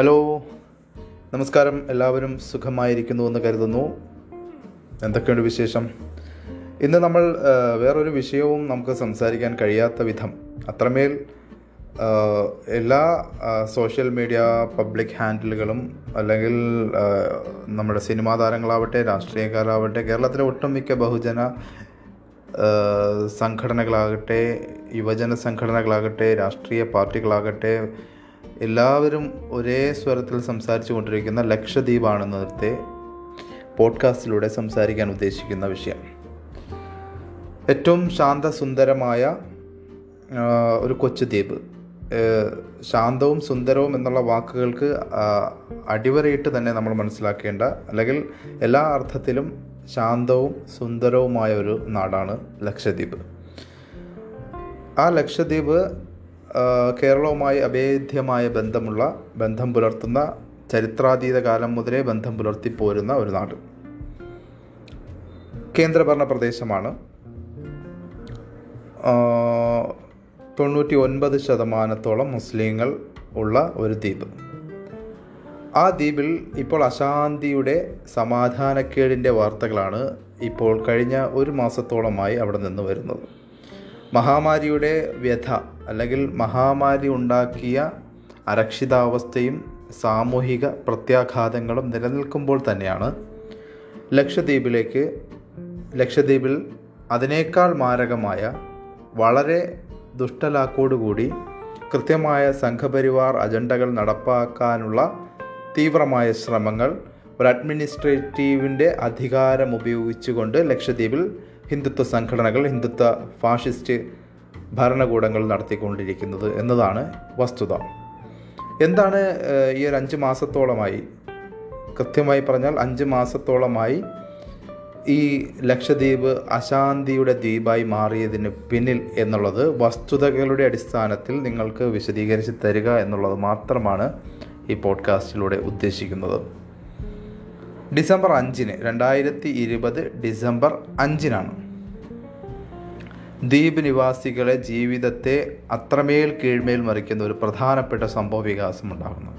Hello, നമസ്കാരം. എല്ലാവരും സുഖമായിരിക്കുന്നു എന്ന് കരുതുന്നു. എന്തൊക്കെയുണ്ട് വിശേഷം? ഇന്ന് നമ്മൾ വേറൊരു വിഷയവും നമുക്ക് സംസാരിക്കാൻ കഴിയാത്ത വിധം അത്രമേൽ എല്ലാ സോഷ്യൽ മീഡിയ പബ്ലിക് ഹാൻഡിലുകളും അല്ലെങ്കിൽ നമ്മുടെ സിനിമാ താരങ്ങളാവട്ടെ, രാഷ്ട്രീയക്കാരാവട്ടെ, കേരളത്തിലെ ഒട്ടുമിക്ക ബഹുജന സംഘടനകളാകട്ടെ, യുവജന സംഘടനകളാകട്ടെ, രാഷ്ട്രീയ പാർട്ടികളാകട്ടെ, എല്ലാവരും ഒരേ സ്വരത്തിൽ സംസാരിച്ചു കൊണ്ടിരിക്കുന്ന ലക്ഷദ്വീപാണെന്നത്തെ പോഡ്കാസ്റ്റിലൂടെ സംസാരിക്കാൻ ഉദ്ദേശിക്കുന്ന വിഷയം ഏറ്റവും ശാന്തസുന്ദരമായ ഒരു കൊച്ചു ദ്വീപ്. ശാന്തവും സുന്ദരവും എന്നുള്ള വാക്കുകൾക്ക് അടിവരയിട്ട് തന്നെ നമ്മൾ മനസ്സിലാക്കേണ്ട, അല്ലെങ്കിൽ എല്ലാ അർത്ഥത്തിലും ശാന്തവും സുന്ദരവുമായ ഒരു നാടാണ് ലക്ഷദ്വീപ്. ആ ലക്ഷദ്വീപ് കേരളവുമായി അഭേദ്യമായ ബന്ധം പുലർത്തുന്ന, ചരിത്രാതീത കാലം മുതലേ ബന്ധം പുലർത്തിപ്പോരുന്ന ഒരു നാട്, കേന്ദ്രഭരണ പ്രദേശമാണ്. 99% മുസ്ലിങ്ങൾ ഉള്ള ഒരു ദ്വീപ്. ആ ദ്വീപിൽ ഇപ്പോൾ അശാന്തിയുടെ, സമാധാനക്കേടിൻ്റെ വാർത്തകളാണ് ഇപ്പോൾ കഴിഞ്ഞ ഒരു മാസത്തോളമായി അവിടെ നിന്ന് വരുന്നത്. മഹാമാരിയുടെ വ്യഥ, അല്ലെങ്കിൽ മഹാമാരി ഉണ്ടാക്കിയ അരക്ഷിതാവസ്ഥയും സാമൂഹിക പ്രത്യാഘാതങ്ങളും നിലനിൽക്കുമ്പോൾ തന്നെയാണ് ലക്ഷദ്വീപിൽ അതിനേക്കാൾ മാരകമായ, വളരെ ദുഷ്ടലാക്കോടുകൂടി കൃത്യമായ സംഘപരിവാർ അജണ്ടകൾ നടപ്പാക്കാനുള്ള തീവ്രമായ ശ്രമങ്ങൾ ഒരു അഡ്മിനിസ്ട്രേറ്റീവിൻ്റെ അധികാരം ഉപയോഗിച്ചുകൊണ്ട് ലക്ഷദ്വീപിൽ ഹിന്ദുത്വ സംഘടനകൾ, ഹിന്ദുത്വ ഫാഷിസ്റ്റ് ഭരണകൂടങ്ങൾ നടത്തിക്കൊണ്ടിരിക്കുന്നത് എന്നതാണ് വസ്തുത. എന്താണ് ഈ ഒരു 5 മാസത്തോളമായി, കൃത്യമായി പറഞ്ഞാൽ 5 മാസത്തോളമായി ഈ ലക്ഷദ്വീപ് അശാന്തിയുടെ ദ്വീപായി മാറിയതിന് പിന്നിൽ എന്നുള്ളത് വസ്തുതകളുടെ അടിസ്ഥാനത്തിൽ നിങ്ങൾക്ക് വിശദീകരിച്ച് തരിക എന്നുള്ളത് മാത്രമാണ് ഈ പോഡ്കാസ്റ്റിലൂടെ ഉദ്ദേശിക്കുന്നത്. ഡിസംബർ 5, 2020 ദ്വീപ് നിവാസികളെ ജീവിതത്തെ അത്രമേൽ കീഴ്മേൽ മറിക്കുന്ന ഒരു പ്രധാനപ്പെട്ട സംഭവ വികാസം ഉണ്ടാകുന്നു.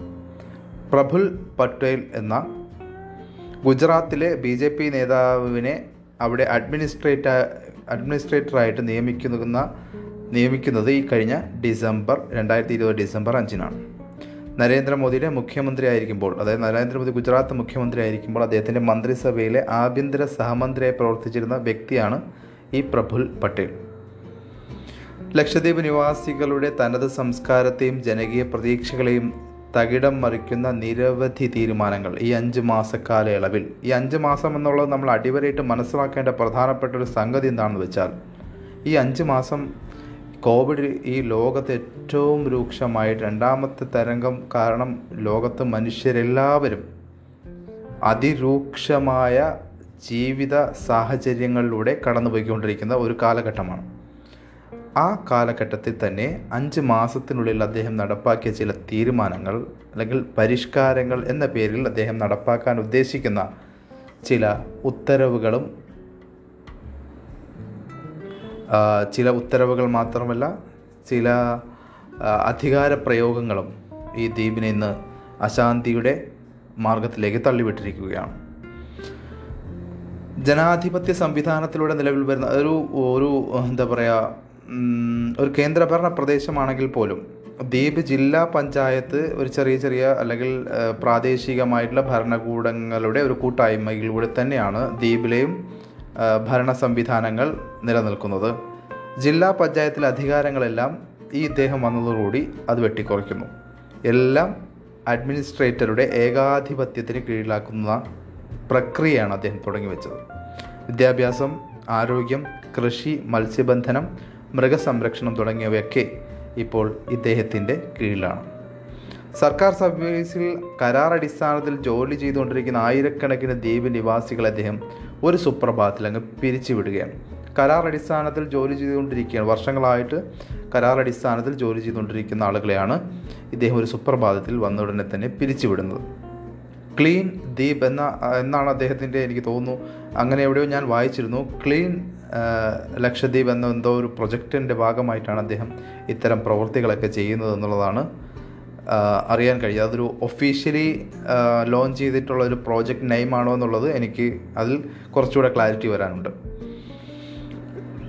പ്രഫുൽ പട്ടേൽ എന്ന ഗുജറാത്തിലെ BJP നേതാവിനെ അവിടെ അഡ്മിനിസ്ട്രേറ്ററായിട്ട് നിയമിക്കുന്നത് ഈ കഴിഞ്ഞ ഡിസംബർ 5 നരേന്ദ്രമോദിയുടെ മുഖ്യമന്ത്രിയായിരിക്കുമ്പോൾ, അതായത് നരേന്ദ്രമോദി ഗുജറാത്ത് മുഖ്യമന്ത്രിയായിരിക്കുമ്പോൾ അദ്ദേഹത്തിൻ്റെ മന്ത്രിസഭയിലെ ആഭ്യന്തര സഹമന്ത്രിയായി പ്രവർത്തിച്ചിരുന്ന വ്യക്തിയാണ് ഈ പ്രഫുൽ പട്ടേൽ. ലക്ഷദ്വീപ് നിവാസികളുടെ തനത് സംസ്കാരത്തെയും ജനകീയ പ്രതീക്ഷകളെയും തകിടം മറിക്കുന്ന നിരവധി തീരുമാനങ്ങൾ ഈ 5 മാസക്കാലയളവിൽ. ഈ 5 മാസം എന്നുള്ളത് നമ്മൾ അടിവരയിട്ട് മനസ്സിലാക്കേണ്ട പ്രധാനപ്പെട്ട ഒരു സംഗതി എന്താണെന്ന് വെച്ചാൽ, ഈ 5 മാസം കോവിഡ് ഈ ലോകത്ത് ഏറ്റവും രൂക്ഷമായിട്ട്, 2ാമത്തെ തരംഗം കാരണം ലോകത്ത് മനുഷ്യരെല്ലാവരും അതിരൂക്ഷമായ ജീവിത സാഹചര്യങ്ങളിലൂടെ കടന്നുപോയിക്കൊണ്ടിരിക്കുന്ന ഒരു കാലഘട്ടമാണ്. ആ കാലഘട്ടത്തിൽ തന്നെ 5 മാസത്തിനുള്ളിൽ അദ്ദേഹം നടപ്പാക്കിയ ചില തീരുമാനങ്ങൾ, അല്ലെങ്കിൽ പരിഷ്കാരങ്ങൾ എന്ന പേരിൽ അദ്ദേഹം നടപ്പാക്കാൻ ഉദ്ദേശിക്കുന്ന ചില ഉത്തരവുകൾ മാത്രമല്ല, ചില അധികാര പ്രയോഗങ്ങളും ഈ ദ്വീപിനെ ഇന്ന് അശാന്തിയുടെ മാർഗത്തിലേക്ക് തള്ളിവിട്ടിരിക്കുകയാണ്. ജനാധിപത്യ സംവിധാനത്തിലൂടെ നിലവിൽ വരുന്ന ഒരു എന്താ പറയുക, ഒരു കേന്ദ്രഭരണ പ്രദേശമാണെങ്കിൽ പോലും ദ്വീപ് ജില്ലാ പഞ്ചായത്ത് ഒരു ചെറിയ അല്ലെങ്കിൽ പ്രാദേശികമായിട്ടുള്ള ഭരണകൂടങ്ങളുടെ ഒരു കൂട്ടായ്മയിലൂടെ തന്നെയാണ് ദ്വീപിലെയും ഭരണ സംവിധാനങ്ങൾ നിലനിൽക്കുന്നത്. ജില്ലാ പഞ്ചായത്തിലെ അധികാരങ്ങളെല്ലാം ഈ ഇദ്ദേഹം വന്നതോടുകൂടി അത് വെട്ടിക്കുറയ്ക്കുന്നു. എല്ലാം അഡ്മിനിസ്ട്രേറ്ററുടെ ഏകാധിപത്യത്തിന് കീഴിലാക്കുന്ന പ്രക്രിയയാണ് അദ്ദേഹം തുടങ്ങിവെച്ചത്. വിദ്യാഭ്യാസം, ആരോഗ്യം, കൃഷി, മത്സ്യബന്ധനം, മൃഗസംരക്ഷണം തുടങ്ങിയവയൊക്കെ ഇപ്പോൾ ഇദ്ദേഹത്തിൻ്റെ കീഴിലാണ്. സർക്കാർ സർവീസിൽ കരാറടിസ്ഥാനത്തിൽ ജോലി ചെയ്തുകൊണ്ടിരിക്കുന്ന ആയിരക്കണക്കിന് ദ്വീപ് നിവാസികളെ അദ്ദേഹം ഒരു സുപ്രഭാതത്തിൽ അങ്ങ് പിരിച്ചുവിടുകയാണ്. കരാറടിസ്ഥാനത്തിൽ ജോലി ചെയ്തുകൊണ്ടിരിക്കുകയാണ്, വർഷങ്ങളായിട്ട് കരാറടിസ്ഥാനത്തിൽ ജോലി ചെയ്തുകൊണ്ടിരിക്കുന്ന ആളുകളെയാണ് ഇദ്ദേഹം ഒരു സുപ്രഭാതത്തിൽ വന്ന ഉടനെ തന്നെ പിരിച്ചുവിടുന്നത്. ക്ലീൻ ദ്വീപ് എന്നാണ് അദ്ദേഹത്തിൻ്റെ, എനിക്ക് തോന്നുന്നു അങ്ങനെ എവിടെയോ ഞാൻ വായിച്ചിരുന്നു, ക്ലീൻ ലക്ഷദ്വീപ് എന്ന എന്തോ ഒരു പ്രൊജക്റ്റിൻ്റെ ഭാഗമായിട്ടാണ് അദ്ദേഹം ഇത്തരം പ്രവൃത്തികളൊക്കെ ചെയ്യുന്നത് എന്നുള്ളതാണ് അറിയാൻ കഴിയും. അതൊരു ഒഫീഷ്യലി ലോഞ്ച് ചെയ്തിട്ടുള്ള ഒരു പ്രോജക്റ്റ് നെയിമാണോ എന്നുള്ളത് എനിക്ക് അതിൽ കുറച്ചുകൂടെ ക്ലാരിറ്റി വരാനുണ്ട്.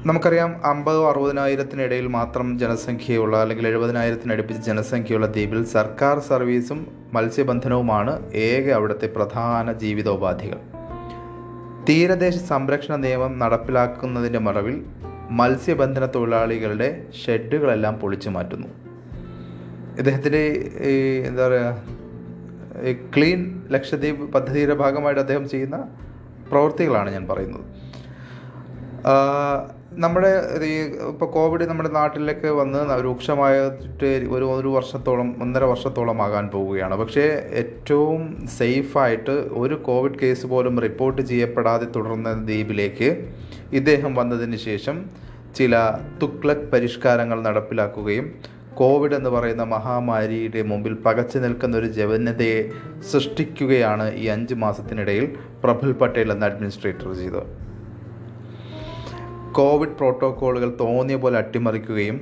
നമുക്കറിയാം 50,000-60,000 മാത്രം ജനസംഖ്യയുള്ള അല്ലെങ്കിൽ 70,000 ജനസംഖ്യയുള്ള ദ്വീപിൽ സർക്കാർ സർവീസും മത്സ്യബന്ധനവുമാണ് ഏക അവിടുത്തെ പ്രധാന ജീവിതോപാധികൾ. തീരദേശ സംരക്ഷണ നിയമം നടപ്പിലാക്കുന്നതിൻ്റെ മറവിൽ മത്സ്യബന്ധന തൊഴിലാളികളുടെ ഷെഡുകളെല്ലാം പൊളിച്ചു മാറ്റുന്നു. ഇദ്ദേഹത്തിൻ്റെ ഈ എന്താ പറയുക, ക്ലീൻ ലക്ഷദ്വീപ് പദ്ധതിയുടെ ഭാഗമായിട്ട് അദ്ദേഹം ചെയ്യുന്ന പ്രവൃത്തികളാണ് ഞാൻ പറയുന്നത്. നമ്മുടെ ഈ ഇപ്പോൾ കോവിഡ് നമ്മുടെ നാട്ടിലേക്ക് വന്ന് രൂക്ഷമായിട്ട് ഒന്നര വർഷത്തോളം ആകാൻ പോവുകയാണ്. പക്ഷേ ഏറ്റവും സേഫായിട്ട് ഒരു കോവിഡ് കേസ് പോലും റിപ്പോർട്ട് ചെയ്യപ്പെടാതെ തുടർന്ന ദ്വീപിലേക്ക് ഇദ്ദേഹം വന്നതിന് ശേഷം ചില തുഗ്ലക് പരിഷ്കാരങ്ങൾ നടപ്പിലാക്കുകയും കോവിഡ് എന്ന് പറയുന്ന മഹാമാരിയുടെ മുമ്പിൽ പകച്ചു നിൽക്കുന്നൊരു ജനതയെ സൃഷ്ടിക്കുകയാണ് ഈ 5 മാസത്തിനിടയിൽ പ്രഫുൽ പട്ടേൽ എന്ന അഡ്മിനിസ്ട്രേറ്റർ ചെയ്തത്. കോവിഡ് പ്രോട്ടോക്കോളുകൾ തോന്നിയ പോലെ അട്ടിമറിക്കുകയും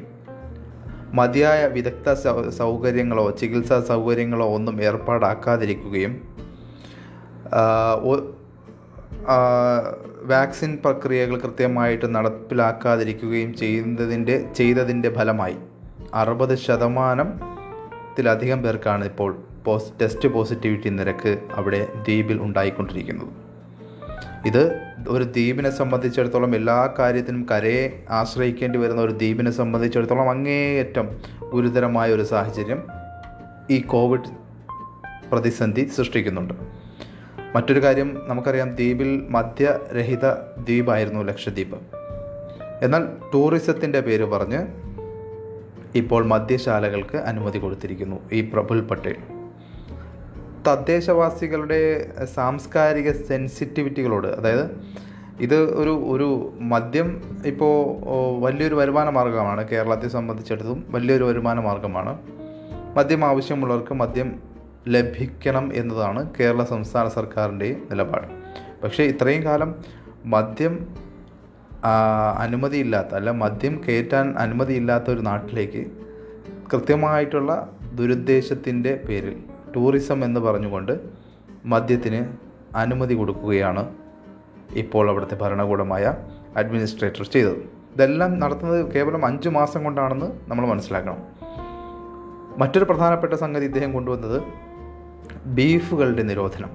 മതിയായ വിദഗ്ധ സൗകര്യങ്ങളോ ചികിത്സാ സൗകര്യങ്ങളോ ഒന്നും ഏർപ്പാടാക്കാതിരിക്കുകയും വാക്സിൻ പ്രക്രിയകൾ കൃത്യമായിട്ട് നടപ്പിലാക്കാതിരിക്കുകയും ചെയ്തതിൻ്റെ ഫലമായി 60%-ലധികം പേർക്കാണ് ഇപ്പോൾ ടെസ്റ്റ് പോസിറ്റിവിറ്റി നിരക്ക് അവിടെ ദ്വീപിൽ ഉണ്ടായിക്കൊണ്ടിരിക്കുന്നത്. ഇത് ഒരു ദ്വീപിനെ സംബന്ധിച്ചിടത്തോളം, എല്ലാ കാര്യത്തിനും കരയെ ആശ്രയിക്കേണ്ടി വരുന്ന ഒരു ദ്വീപിനെ സംബന്ധിച്ചിടത്തോളം അങ്ങേയറ്റം ഗുരുതരമായ ഒരു സാഹചര്യം ഈ കോവിഡ് പ്രതിസന്ധി സൃഷ്ടിക്കുന്നുണ്ട്. മറ്റൊരു കാര്യം നമുക്കറിയാം, ദ്വീപിൽ മദ്യരഹിത ദ്വീപായിരുന്നു ലക്ഷദ്വീപ്. എന്നാൽ ടൂറിസത്തിൻ്റെ പേര് പറഞ്ഞ് ഇപ്പോൾ മദ്യശാലകൾക്ക് അനുമതി കൊടുത്തിരിക്കുന്നു ഈ പ്രഫുൽ പട്ടേൽ. തദ്ദേശവാസികളുടെ സാംസ്കാരിക സെൻസിറ്റിവിറ്റികളോട്, അതായത് ഇത് ഒരു ഒരു മദ്യം ഇപ്പോൾ വലിയൊരു വരുമാന മാർഗമാണ്, കേരളത്തെ സംബന്ധിച്ചിടത്തും വലിയൊരു വരുമാന മാർഗമാണ്. മദ്യം ആവശ്യമുള്ളവർക്ക് മദ്യം ലഭിക്കണം എന്നതാണ് കേരള സംസ്ഥാന സർക്കാരിൻ്റെ നിലപാട്. പക്ഷേ ഇത്രയും കാലം മദ്യം അനുമതിയില്ലാത്ത, അല്ല മദ്യം കയറ്റാൻ അനുമതിയില്ലാത്ത ഒരു നാട്ടിലേക്ക് കൃത്യമായിട്ടുള്ള ദുരുദ്ദേശത്തിൻ്റെ പേരിൽ ടൂറിസം എന്ന് പറഞ്ഞുകൊണ്ട് മദ്യത്തിന് അനുമതി കൊടുക്കുകയാണ് ഇപ്പോൾ അവിടുത്തെ ഭരണകൂടമായ അഡ്മിനിസ്ട്രേറ്റർ ചെയ്തത്. ഇതെല്ലാം നടത്തുന്നത് കേവലം 5 മാസം കൊണ്ടാണെന്ന് നമ്മൾ മനസ്സിലാക്കണം. മറ്റൊരു പ്രധാനപ്പെട്ട സംഗതി ഇദ്ദേഹം കൊണ്ടുവന്നത് ബീഫുകളുടെ നിരോധനം.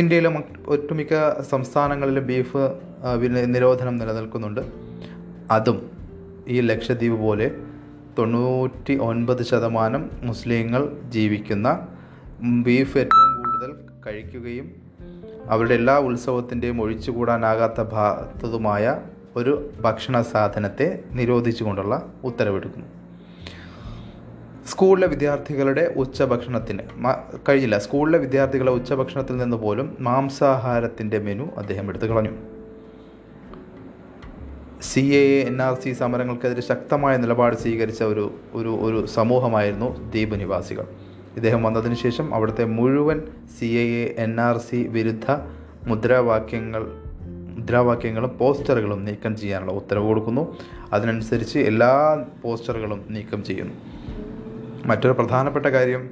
ഇന്ത്യയിലെ ഒട്ടുമിക്ക സംസ്ഥാനങ്ങളിലെ ബീഫ് നിരോധനം നിലനിൽക്കുന്നുണ്ട്. അതും ഈ ലക്ഷദ്വീപ് പോലെ 99% മുസ്ലിങ്ങൾ ജീവിക്കുന്ന, ബീഫ് ഏറ്റവും കൂടുതൽ കഴിക്കുകയും അവരുടെ എല്ലാ ഉത്സവത്തിൻ്റെയും ഒഴിച്ചുകൂടാനാകാത്തതുമായ ഒരു ഭക്ഷണ സാധനത്തെ നിരോധിച്ചു കൊണ്ടുള്ള ഉത്തരവെടുക്കുന്നു. സ്കൂളിലെ വിദ്യാർത്ഥികളുടെ ഉച്ചഭക്ഷണത്തിന് കഴിഞ്ഞില്ല, സ്കൂളിലെ വിദ്യാർത്ഥികളെ ഉച്ചഭക്ഷണത്തിൽ നിന്ന് പോലും മാംസാഹാരത്തിൻ്റെ മെനു അദ്ദേഹം എടുത്തു കളഞ്ഞു. CAA NRC സമരങ്ങൾക്കെതിരെ ശക്തമായ നിലപാട് സ്വീകരിച്ച ഒരു ഒരു ഒരു സമൂഹമായിരുന്നു ദ്വീപ് നിവാസികൾ. ഇദ്ദേഹം വന്നതിന് ശേഷം അവിടുത്തെ മുഴുവൻ CAA NRC വിരുദ്ധ മുദ്രാവാക്യങ്ങളും പോസ്റ്ററുകളും നീക്കം ചെയ്യാനുള്ള ഉത്തരവ് കൊടുക്കുന്നു. അതിനനുസരിച്ച് എല്ലാ പോസ്റ്ററുകളും നീക്കം ചെയ്യുന്നു. മറ്റൊരു പ്രധാനപ്പെട്ട കാര്യം,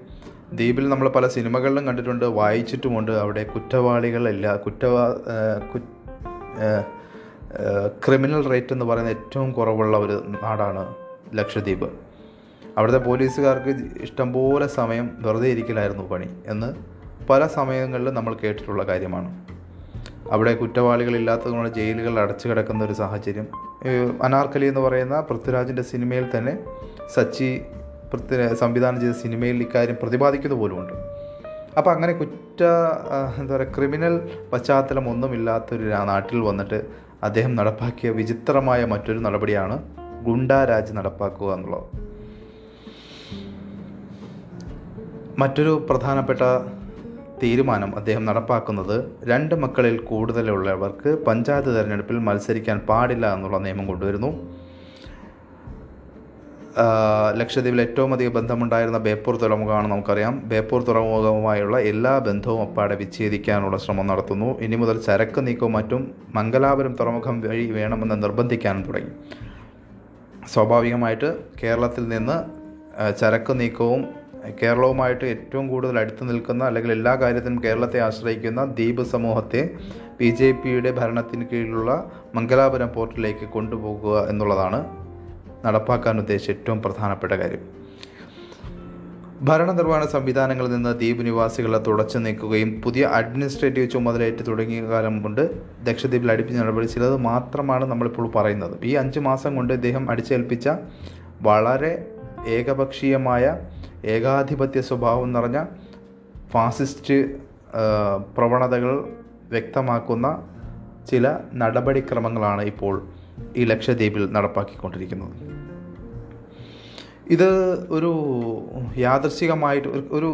ദ്വീപിൽ നമ്മൾ പല സിനിമകളിലും കണ്ടിട്ടുണ്ട്, വായിച്ചിട്ടുമുണ്ട്, അവിടെ കുറ്റവാളികളെല്ലാം ക്രിമിനൽ റേറ്റ് എന്ന് പറയുന്ന ഏറ്റവും കുറവുള്ള ഒരു നാടാണ് ലക്ഷദ്വീപ്. അവിടുത്തെ പോലീസുകാർക്ക് ഇഷ്ടംപോലെ സമയം വെറുതെ ഇരിക്കലായിരുന്നു പണി എന്ന് പല സമയങ്ങളിൽ നമ്മൾ കേട്ടിട്ടുള്ള കാര്യമാണ്. അവിടെ കുറ്റവാളികളില്ലാത്തതുകൊണ്ട് ജയിലുകൾ അടച്ചു കിടക്കുന്ന ഒരു സാഹചര്യം. അനാർക്കലി എന്ന് പറയുന്ന പൃഥ്വിരാജിൻ്റെ സിനിമയിൽ തന്നെ, സച്ചി സംവിധാനം ചെയ്ത സിനിമയിൽ ഇക്കാര്യം പ്രതിപാദിക്കുന്നത് പോലുമുണ്ട്. അപ്പോൾ അങ്ങനെ എന്താ പറയുക, ക്രിമിനൽ പശ്ചാത്തലമൊന്നുമില്ലാത്തൊരു നാട്ടിൽ വന്നിട്ട് അദ്ദേഹം നടപ്പാക്കിയ വിചിത്രമായ മറ്റൊരു നടപടിയാണ് ഗുണ്ടാരാജ് നടപ്പാക്കുക എന്നുള്ളത്. മറ്റൊരു പ്രധാനപ്പെട്ട തീരുമാനം അദ്ദേഹം നടപ്പാക്കുന്നത് 2 മക്കളിൽ കൂടുതലുള്ളവർക്ക് പഞ്ചായത്ത് തിരഞ്ഞെടുപ്പിൽ മത്സരിക്കാൻ പാടില്ല എന്നുള്ള നിയമം കൊണ്ടുവരുന്നു. ലക്ഷദ്വീപിൽ ഏറ്റവും അധികം ബന്ധമുണ്ടായിരുന്ന ബേപ്പൂർ തുറമുഖമാണ് നമുക്കറിയാം. ബേപ്പൂർ തുറമുഖവുമായുള്ള എല്ലാ ബന്ധവും അപ്പാടെ വിച്ഛേദിക്കാനുള്ള ശ്രമം നടത്തുന്നു. ഇനി മുതൽ ചരക്ക് നീക്കവും മറ്റും മംഗലാപുരം തുറമുഖം വഴി വേണമെന്ന് നിർബന്ധിക്കാനും തുടങ്ങി. സ്വാഭാവികമായിട്ട് കേരളത്തിൽ നിന്ന് ചരക്ക് നീക്കവും കേരളവുമായിട്ട് ഏറ്റവും കൂടുതൽ അടുത്ത് നിൽക്കുന്ന അല്ലെങ്കിൽ എല്ലാ കാര്യത്തിനും കേരളത്തെ ആശ്രയിക്കുന്ന ദ്വീപ് സമൂഹത്തെ ബി ജെ പിയുടെ ഭരണത്തിന് കീഴിലുള്ള മംഗലാപുരം പോർട്ടിലേക്ക് കൊണ്ടുപോകുക എന്നുള്ളതാണ് നടപ്പാക്കാൻ ഉദ്ദേശിച്ച ഏറ്റവും പ്രധാനപ്പെട്ട കാര്യം. ഭരണനിർവഹണ സംവിധാനങ്ങളിൽ നിന്ന് ദ്വീപ് നിവാസികളെ തുടച്ചു നീക്കുകയും പുതിയ അഡ്മിനിസ്ട്രേറ്റീവ് ചുമതലയേറ്റ് തുടങ്ങിയ കാലം കൊണ്ട് ലക്ഷദ്വീപിൽ അടുപ്പിച്ച നടപടി ചിലത് മാത്രമാണ് നമ്മളിപ്പോൾ പറയുന്നത്. ഈ 5 മാസം കൊണ്ട് ഇദ്ദേഹം അടിച്ചേൽപ്പിച്ച വളരെ ഏകപക്ഷീയമായ ഏകാധിപത്യ സ്വഭാവം നിറഞ്ഞ ഫാസിസ്റ്റ് പ്രവണതകൾ വ്യക്തമാക്കുന്ന ചില നടപടിക്രമങ്ങളാണ് ഇപ്പോൾ ഈ ലക്ഷദ്വീപിൽ നടപ്പാക്കിക്കൊണ്ടിരിക്കുന്നത്. ഇത് ഒരു യാദൃശ്ചികമായിട്ട് ഒരു ഒരു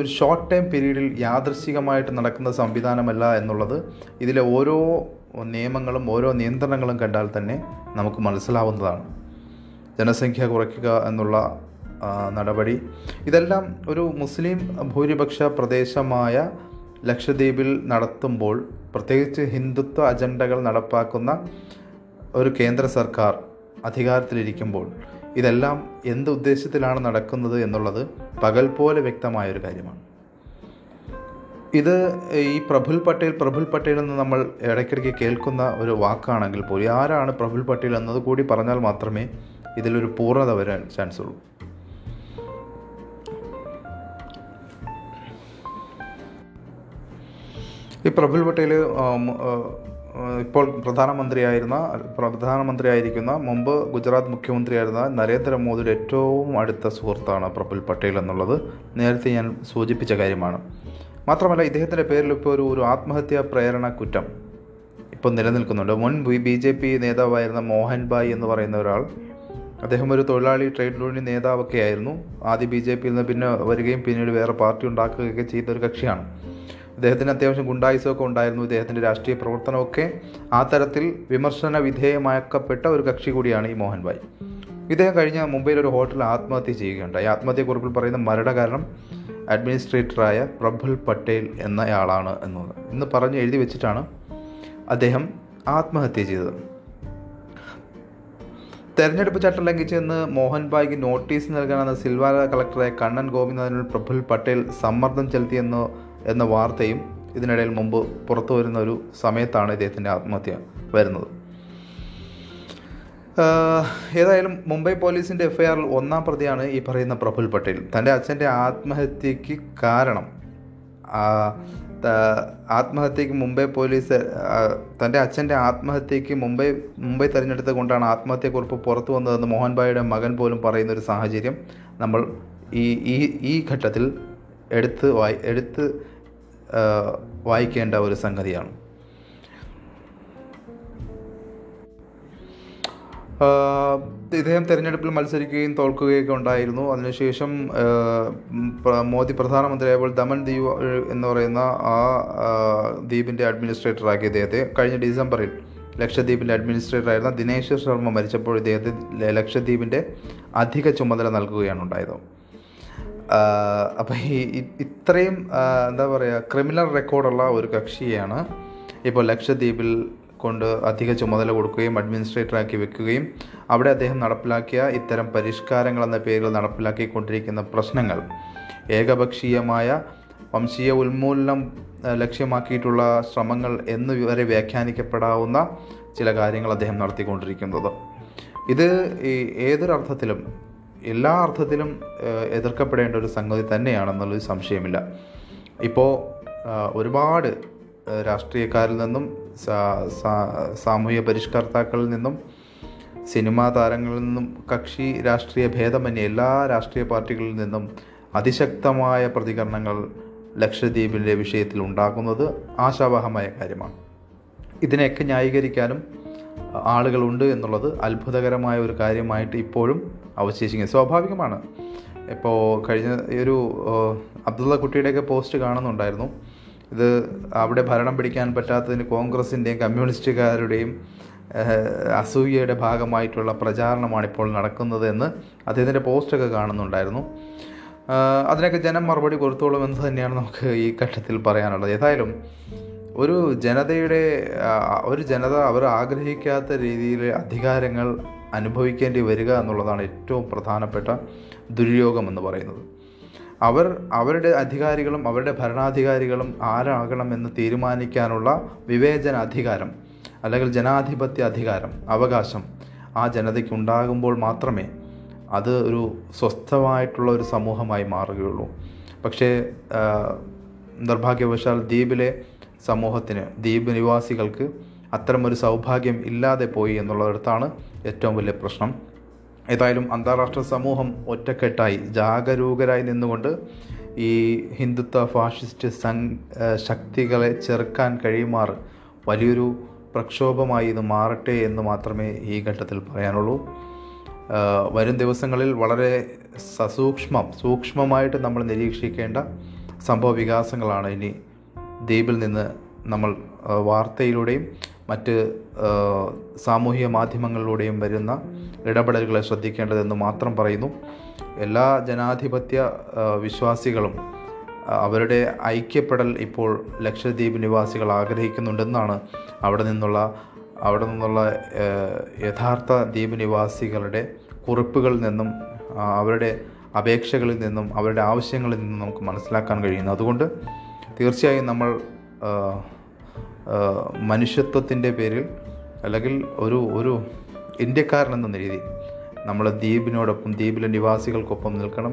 ഒരു ഷോർട്ട് ടൈം പീരീഡിൽ യാദൃശ്ചികമായിട്ട് നടക്കുന്ന സംവിധാനമല്ല എന്നുള്ളത് ഇതിലെ ഓരോ നിയമങ്ങളും ഓരോ നിയന്ത്രണങ്ങളും കണ്ടാൽ തന്നെ നമുക്ക് മനസ്സിലാവുന്നതാണ്. ജനസംഖ്യ കുറയ്ക്കുക എന്നുള്ള നടപടി, ഇതെല്ലാം ഒരു മുസ്ലിം ഭൂരിപക്ഷ പ്രദേശമായ ലക്ഷദ്വീപിൽ നടത്തുമ്പോൾ പ്രത്യേകിച്ച് ഹിന്ദുത്വ അജണ്ടകൾ നടപ്പാക്കുന്ന ഒരു കേന്ദ്ര സർക്കാർ അധികാരത്തിലിരിക്കുമ്പോൾ ഇതെല്ലാം എന്ത് ഉദ്ദേശത്തിലാണ് നടക്കുന്നത് എന്നുള്ളത് പകൽ പോലെ വ്യക്തമായൊരു കാര്യമാണ്. ഇത് ഈ പ്രഫുൽ പട്ടേൽ എന്ന് നമ്മൾ ഇടയ്ക്കിടയ്ക്ക് കേൾക്കുന്ന ഒരു വാക്കാണെങ്കിൽ പോലും ആരാണ് പ്രഫുൽ പട്ടേൽ എന്നത് കൂടി പറഞ്ഞാൽ മാത്രമേ ഇതിലൊരു പൂർണ്ണത വരാൻ ചാൻസ് ഉള്ളൂ. ഈ പ്രഫുൽ പട്ടേൽ ഇപ്പോൾ പ്രധാനമന്ത്രിയായിരിക്കുന്ന മുമ്പ് ഗുജറാത്ത് മുഖ്യമന്ത്രിയായിരുന്ന നരേന്ദ്രമോദിയുടെ ഏറ്റവും അടുത്ത സുഹൃത്താണ് പ്രഫുൽ പട്ടേൽ എന്നുള്ളത് നേരത്തെ ഞാൻ സൂചിപ്പിച്ച കാര്യമാണ്. മാത്രമല്ല ഇദ്ദേഹത്തിൻ്റെ പേരിൽ ഇപ്പോൾ ഒരു ആത്മഹത്യാ പ്രേരണ കുറ്റം ഇപ്പോൾ നിലനിൽക്കുന്നുണ്ട്. മുൻ ബി ജെ പി നേതാവായിരുന്ന മോഹൻ ഭായ് എന്ന് പറയുന്ന ഒരാൾ, അദ്ദേഹം ഒരു തൊഴിലാളി ട്രേഡ് യൂണിയൻ നേതാവൊക്കെ ആയിരുന്നു. ആദ്യം ബി ജെ പിയിൽ നിന്ന് പിന്നെ വരികയും പിന്നീട് വേറെ പാർട്ടി ഉണ്ടാക്കുകയൊക്കെ ചെയ്യുന്ന ഒരു കക്ഷിയാണ്. അദ്ദേഹത്തിന് അത്യാവശ്യം ഗുണ്ടായുസമൊക്കെ ഉണ്ടായിരുന്നു. ഇദ്ദേഹത്തിൻ്റെ രാഷ്ട്രീയ പ്രവർത്തനമൊക്കെ ആ തരത്തിൽ വിമർശന വിധേയമാക്കപ്പെട്ട ഒരു കക്ഷി കൂടിയാണ് ഈ മോഹൻ ഭായ്. ഇദ്ദേഹം കഴിഞ്ഞ മുംബൈയിൽ ഒരു ഹോട്ടലിൽ ആത്മഹത്യ ചെയ്യുകയുണ്ടായി. ആത്മഹത്യക്കുറിപ്പിൽ പറയുന്ന മരണ കാരണം അഡ്മിനിസ്ട്രേറ്ററായ പ്രഫുൽ പട്ടേൽ എന്നയാളാണ് എന്നത് ഇന്ന് പറഞ്ഞ് എഴുതി വെച്ചിട്ടാണ് അദ്ദേഹം ആത്മഹത്യ ചെയ്തത്. തെരഞ്ഞെടുപ്പ് ചട്ടം ലംഘിച്ചെന്ന് മോഹൻ ഭായ്ക്ക് നോട്ടീസ് നൽകാനെന്ന സിൽവാര കളക്ടറായ കണ്ണൻ ഗോപിനാഥനിൽ പ്രഫുൽ പട്ടേൽ സമ്മർദ്ദം ചെലുത്തിയെന്ന വാർത്തയും ഇതിനിടയിൽ മുമ്പ് പുറത്തു വരുന്ന ഒരു സമയത്താണ് ഇദ്ദേഹത്തിൻ്റെ ആത്മഹത്യ വരുന്നത്. ഏതായാലും മുംബൈ പോലീസിൻ്റെ എഫ്ഐആറിൽ 1ാം പ്രതിയാണ് ഈ പറയുന്ന പ്രഫുൽ പട്ടേൽ. തൻ്റെ അച്ഛൻ്റെ ആത്മഹത്യക്ക് കാരണം മുംബൈ തിരഞ്ഞെടുത്ത് കൊണ്ടാണ് ആത്മഹത്യക്കുറിപ്പ് പുറത്തു വന്നതെന്ന് മോഹൻ ഭായിയുടെ മകൻ പോലും പറയുന്ന ഒരു സാഹചര്യം നമ്മൾ ഈ ഘട്ടത്തിൽ എടുത്ത് വായിക്കേണ്ട ഒരു സംഗതിയാണ്. ഇദ്ദേഹം തെരഞ്ഞെടുപ്പിൽ മത്സരിക്കുകയും തോൽക്കുകയൊക്കെ ഉണ്ടായിരുന്നു. അതിനുശേഷം മോദി പ്രധാനമന്ത്രിയായപ്പോൾ ദമൻ ദ്വീപ് എന്ന് പറയുന്ന ആ ദ്വീപിൻ്റെ അഡ്മിനിസ്ട്രേറ്ററാക്കി ഇദ്ദേഹത്തെ. കഴിഞ്ഞ ഡിസംബറിൽ ലക്ഷദ്വീപിൻ്റെ അഡ്മിനിസ്ട്രേറ്ററായിരുന്ന ദിനേശ്വർ ശർമ്മ മരിച്ചപ്പോൾ ഇദ്ദേഹത്തെ ലക്ഷദ്വീപിൻ്റെ അധിക ചുമതല നൽകുകയാണ് ഉണ്ടായത്. അപ്പം ഈ ഇത്രയും എന്താ പറയുക ക്രിമിനൽ റെക്കോർഡുള്ള ഒരു കക്ഷിയാണ് ഇപ്പോൾ ലക്ഷദ്വീപിൽ കൊണ്ട് അധിക ചുമതല കൊടുക്കുകയും അഡ്മിനിസ്ട്രേറ്ററാക്കി വെക്കുകയും അവിടെ അദ്ദേഹം നടപ്പിലാക്കിയ ഇത്തരം പരിഷ്കാരങ്ങളെന്ന പേരിൽ നടപ്പിലാക്കിക്കൊണ്ടിരിക്കുന്ന പ്രശ്നങ്ങൾ, ഏകപക്ഷീയമായ വംശീയ ഉന്മൂലനം ലക്ഷ്യമാക്കിയിട്ടുള്ള ശ്രമങ്ങൾ എന്നുവരെ വ്യാഖ്യാനിക്കപ്പെടാവുന്ന ചില കാര്യങ്ങൾ അദ്ദേഹം നടത്തിക്കൊണ്ടിരിക്കുന്നത്, ഇത് ഏതൊരർത്ഥത്തിലും എല്ലാ അർത്ഥത്തിലും എതിർക്കപ്പെടേണ്ട ഒരു സംഗതി തന്നെയാണെന്നുള്ളൊരു സംശയമില്ല. ഇപ്പോൾ ഒരുപാട് രാഷ്ട്രീയക്കാരിൽ നിന്നും സാമൂഹിക പരിഷ്കർത്താക്കളിൽ നിന്നും സിനിമാ താരങ്ങളിൽ നിന്നും കക്ഷി രാഷ്ട്രീയ ഭേദമന്യേ എല്ലാ രാഷ്ട്രീയ പാർട്ടികളിൽ നിന്നും അതിശക്തമായ പ്രതികരണങ്ങൾ ലക്ഷദ്വീപിൻ്റെ വിഷയത്തിൽ ഉണ്ടാക്കുന്നത് ആശാവഹമായ കാര്യമാണ്. ഇതിനെയൊക്കെ ന്യായീകരിക്കാനും ആളുകളുണ്ട് എന്നുള്ളത് അത്ഭുതകരമായ ഒരു കാര്യമായിട്ട് ഇപ്പോഴും അവശേഷിക്കുന്നത് സ്വാഭാവികമാണ്. ഇപ്പോൾ കഴിഞ്ഞ ഒരു അബ്ദുള്ള കുട്ടിയുടെയൊക്കെ പോസ്റ്റ് കാണുന്നുണ്ടായിരുന്നു. ഇത് അവിടെ ഭരണം പിടിക്കാൻ പറ്റാത്തതിന് കോൺഗ്രസിൻ്റെയും കമ്മ്യൂണിസ്റ്റുകാരുടെയും അസൂയയുടെ ഭാഗമായിട്ടുള്ള പ്രചാരണമാണ് ഇപ്പോൾ നടക്കുന്നത് എന്ന് അദ്ദേഹത്തിൻ്റെ പോസ്റ്റൊക്കെ കാണുന്നുണ്ടായിരുന്നു. അതിനൊക്കെ ജനം മറുപടി കൊടുത്തോളും എന്ന് തന്നെയാണ് നമുക്ക് ഈ ഘട്ടത്തിൽ പറയാനുള്ളത്. ഏതായാലും ഒരു ജനത അവർ ആഗ്രഹിക്കാത്ത രീതിയിൽ അധികാരങ്ങൾ അനുഭവിക്കേണ്ടി വരിക എന്നുള്ളതാണ് ഏറ്റവും പ്രധാനപ്പെട്ട ദുര്യോഗം എന്ന് പറയുന്നത്. അവരുടെ അധികാരികളും അവരുടെ ഭരണാധികാരികളും ആരാകണമെന്ന് തീരുമാനിക്കാനുള്ള വിവേചനാധികാരം അല്ലെങ്കിൽ ജനാധിപത്യ അധികാരം, അവകാശം ആ ജനതയ്ക്കുണ്ടാകുമ്പോൾ മാത്രമേ അത് ഒരു സ്വസ്ഥമായിട്ടുള്ള ഒരു സമൂഹമായി മാറുകയുള്ളൂ. പക്ഷേ നിർഭാഗ്യവശാൽ ദ്വീപിലെ സമൂഹത്തിന്, ദ്വീപ് നിവാസികൾക്ക് അത്തരമൊരു സൗഭാഗ്യം ഇല്ലാതെ പോയി എന്നുള്ളടത്താണ് ഏറ്റവും വലിയ പ്രശ്നം. ഏതായാലും അന്താരാഷ്ട്ര സമൂഹം ഒറ്റക്കെട്ടായി ജാഗരൂകരായി നിന്നുകൊണ്ട് ഈ ഹിന്ദുത്വ ഫാഷിസ്റ്റ് ശക്തികളെ ചെറുക്കാൻ കഴിയുമാറ് വലിയൊരു പ്രക്ഷോഭമായി ഇത് മാറട്ടെ എന്ന് മാത്രമേ ഈ ഘട്ടത്തിൽ പറയാനുള്ളൂ. വരും ദിവസങ്ങളിൽ വളരെ സൂക്ഷ്മമായിട്ട് നമ്മൾ നിരീക്ഷിക്കേണ്ട സംഭവ വികാസങ്ങളാണ് ഇനി ദ്വീപിൽ നിന്ന് നമ്മൾ വാർത്തയിലൂടെയും മറ്റ് സാമൂഹിക മാധ്യമങ്ങളിലൂടെയും വരുന്ന ഇടപെടലുകളെ ശ്രദ്ധിക്കേണ്ടതെന്ന് മാത്രം പറയുന്നു. എല്ലാ ജനാധിപത്യ വിശ്വാസികളും അവരുടെ ഐക്യപ്പെടൽ ഇപ്പോൾ ലക്ഷദ്വീപ് നിവാസികൾ ആഗ്രഹിക്കുന്നുണ്ടെന്നാണ് അവിടെ നിന്നുള്ള യഥാർത്ഥ ദ്വീപ് നിവാസികളുടെ കുറിപ്പുകളിൽ നിന്നും അവരുടെ അപേക്ഷകളിൽ നിന്നും അവരുടെ ആവശ്യങ്ങളിൽ നിന്നും നമുക്ക് മനസ്സിലാക്കാൻ കഴിയുന്നു. അതുകൊണ്ട് തീർച്ചയായും നമ്മൾ മനുഷ്യത്വത്തിൻ്റെ പേരിൽ അല്ലെങ്കിൽ ഒരു ഇന്ത്യക്കാരനെന്ന രീതിയിൽ നമ്മൾ ദ്വീപിനോടൊപ്പം, ദ്വീപിലെ നിവാസികൾക്കൊപ്പം നിൽക്കണം.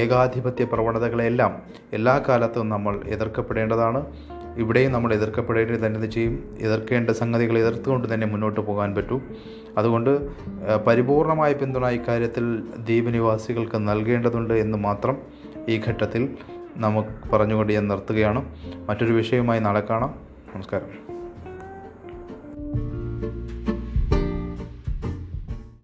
ഏകാധിപത്യ പ്രവണതകളെല്ലാം എല്ലാ കാലത്തും നമ്മൾ എതിർക്കപ്പെടേണ്ടതാണ്. ഇവിടെയും നമ്മൾ എതിർക്കപ്പെടേണ്ടി തന്നെ ചെയ്യും. എതിർക്കേണ്ട സംഗതികൾ എതിർത്തുകൊണ്ട് തന്നെ മുന്നോട്ട് പോകാൻ പറ്റൂ. അതുകൊണ്ട് പരിപൂർണമായ പിന്തുണ ഇക്കാര്യത്തിൽ ദ്വീപ് നിവാസികൾക്ക് നൽകേണ്ടതുണ്ട് എന്ന് മാത്രം ഈ ഘട്ടത്തിൽ നമുക്ക് പറഞ്ഞുകൊണ്ട് ഞാൻ നിർത്തുകയാണ്. മറ്റൊരു വിഷയവുമായി നാളെ കാണാം. നമസ്കാരം.